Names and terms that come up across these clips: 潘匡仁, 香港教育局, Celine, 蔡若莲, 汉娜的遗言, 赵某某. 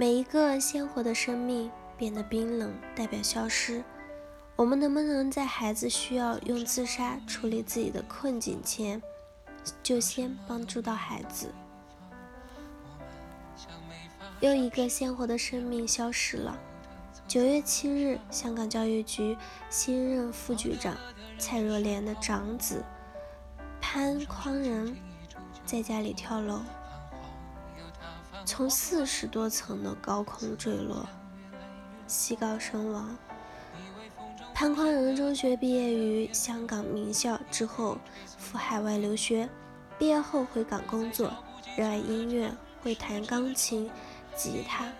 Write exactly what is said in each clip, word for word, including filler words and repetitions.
每一个鲜活的生命变得冰冷，代表消失。我们能不能在孩子需要用自杀处理自己的困境前，就先帮助到孩子？又一个鲜活的生命消失了。九月七日，香港教育局新任副局长蔡若莲的长子潘匡仁在家里跳楼，从四十多层的高空坠落，西高身亡。潘匡仁中学毕业于香港名校，之后赴海外留学，毕业后回港工作，热爱音乐，会弹钢琴、吉他，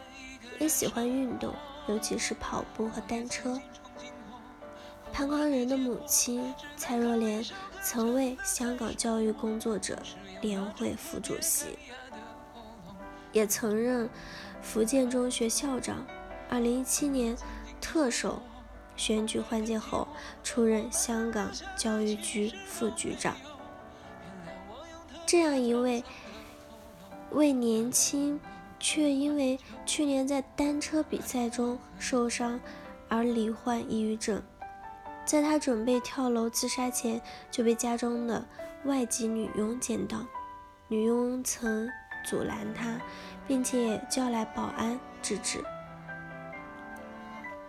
也喜欢运动，尤其是跑步和单车。潘匡仁的母亲蔡若莲曾为香港教育工作者联会副主席，也曾任福建中学校长。二零一七年特首选举换届后，出任香港教育局副局长。这样一位为年轻却因为去年在单车比赛中受伤而罹患抑郁症，在他准备跳楼自杀前就被家中的外籍女佣见到，女佣曾阻拦他，并且也叫来保安制止，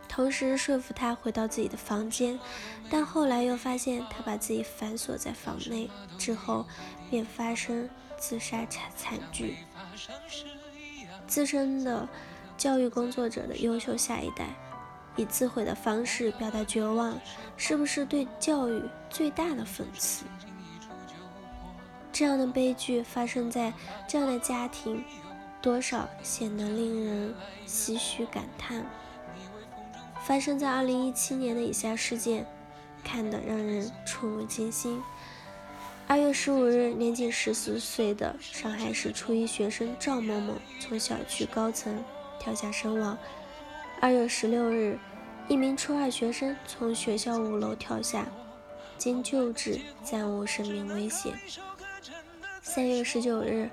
同时说服他回到自己的房间，但后来又发现他把自己反锁在房内，之后便发生自杀惨剧。资深的教育工作者的优秀下一代以自毁的方式表达绝望，是不是对教育最大的讽刺？这样的悲剧发生在这样的家庭，多少显得令人唏嘘感叹。发生在二零一七年的以下事件，看得让人触目惊心。二月十五日，年仅十四岁的上海市初一学生赵某某从小区高层跳下身亡。二月十六日，一名初二学生从学校五楼跳下，经救治暂无生命危险。三月十九日，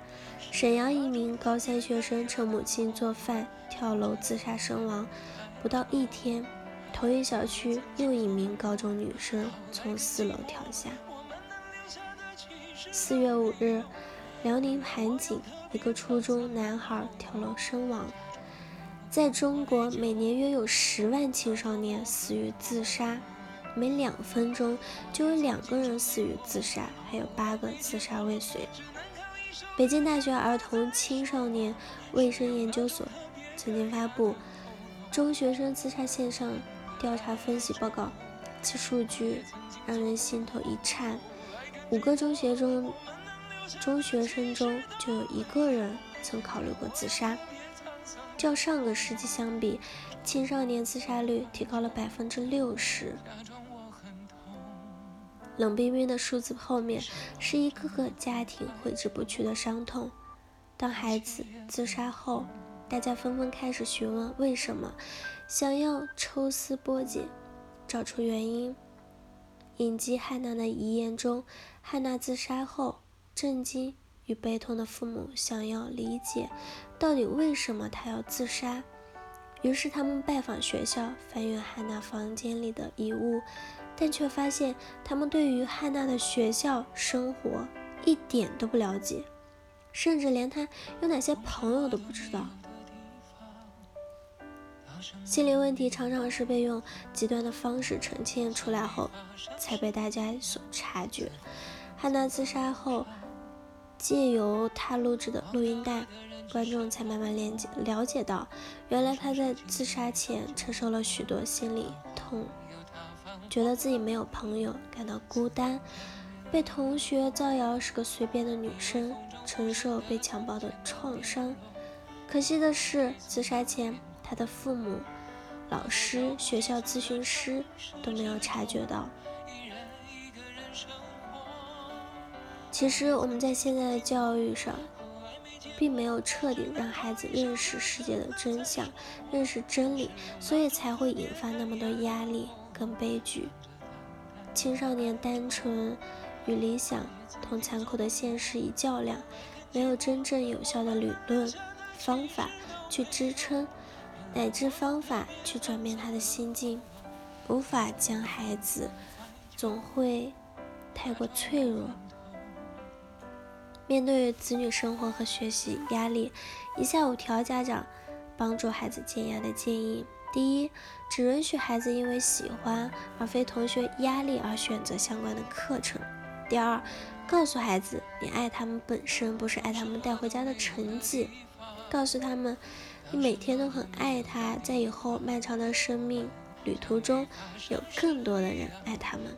沈阳一名高三学生趁母亲做饭跳楼自杀身亡。不到一天，同一小区又一名高中女生从四楼跳下。四月五日，辽宁盘锦一个初中男孩跳楼身亡。在中国，每年约有十万青少年死于自杀，每两分钟就有两个人死于自杀，还有八个自杀未遂。北京大学儿童青少年卫生研究所曾经发布《中学生自杀现象调查分析报告》，其数据让人心头一颤，五个中学中中学生中就有一个人曾考虑过自杀。较上个世纪相比，青少年自杀率提高了百分之六十。冷冰冰的数字后面是一个个家庭挥之不去的伤痛。当孩子自杀后，大家纷纷开始询问为什么，想要抽丝剥茧，找出原因。影集《汉娜的遗言》中，汉娜自杀后，震惊与悲痛的父母想要理解到底为什么他要自杀，于是他们拜访学校，翻阅汉娜房间里的遗物，但却发现他们对于汉娜的学校生活一点都不了解，甚至连她有哪些朋友都不知道。心理问题常常是被用极端的方式呈现出来后才被大家所察觉。汉娜自杀后，借由他录制的录音带，观众才慢慢了解到，原来他在自杀前承受了许多心理痛，觉得自己没有朋友，感到孤单，被同学造谣是个随便的女生，承受被强暴的创伤。可惜的是，自杀前他的父母、老师、学校咨询师都没有察觉到。其实我们在现在的教育上并没有彻底让孩子认识世界的真相，认识真理，所以才会引发那么多压力跟悲剧。青少年单纯与理想同残酷的现实一较量，没有真正有效的理论，方法去支撑，乃至方法去转变他的心境，无法将孩子总会太过脆弱。面对子女生活和学习压力，以下五条家长帮助孩子减压的建议。第一，只允许孩子因为喜欢而非同学压力而选择相关的课程。第二，告诉孩子你爱他们本身，不是爱他们带回家的成绩。告诉他们你每天都很爱他，在以后漫长的生命旅途中有更多的人爱他们。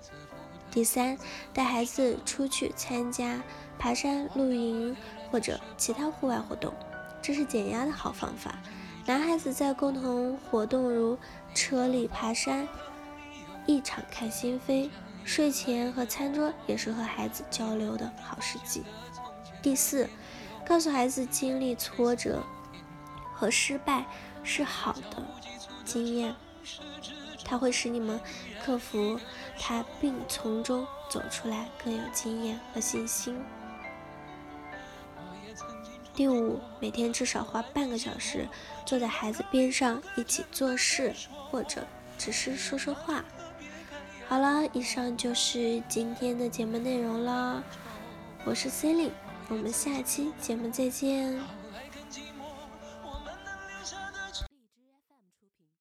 第三，带孩子出去参加爬山、露营或者其他户外活动，这是减压的好方法。男孩子在共同活动如车里爬山一场开心飞，睡前和餐桌也是和孩子交流的好时机。第四，告诉孩子经历挫折和失败是好的经验，它会使你们克服它并从中走出来更有经验和信心。第五，每天至少花半个小时坐在孩子边上一起做事，或者只是说说话。好了，以上就是今天的节目内容了。我是 Celine， 我们下期节目再见。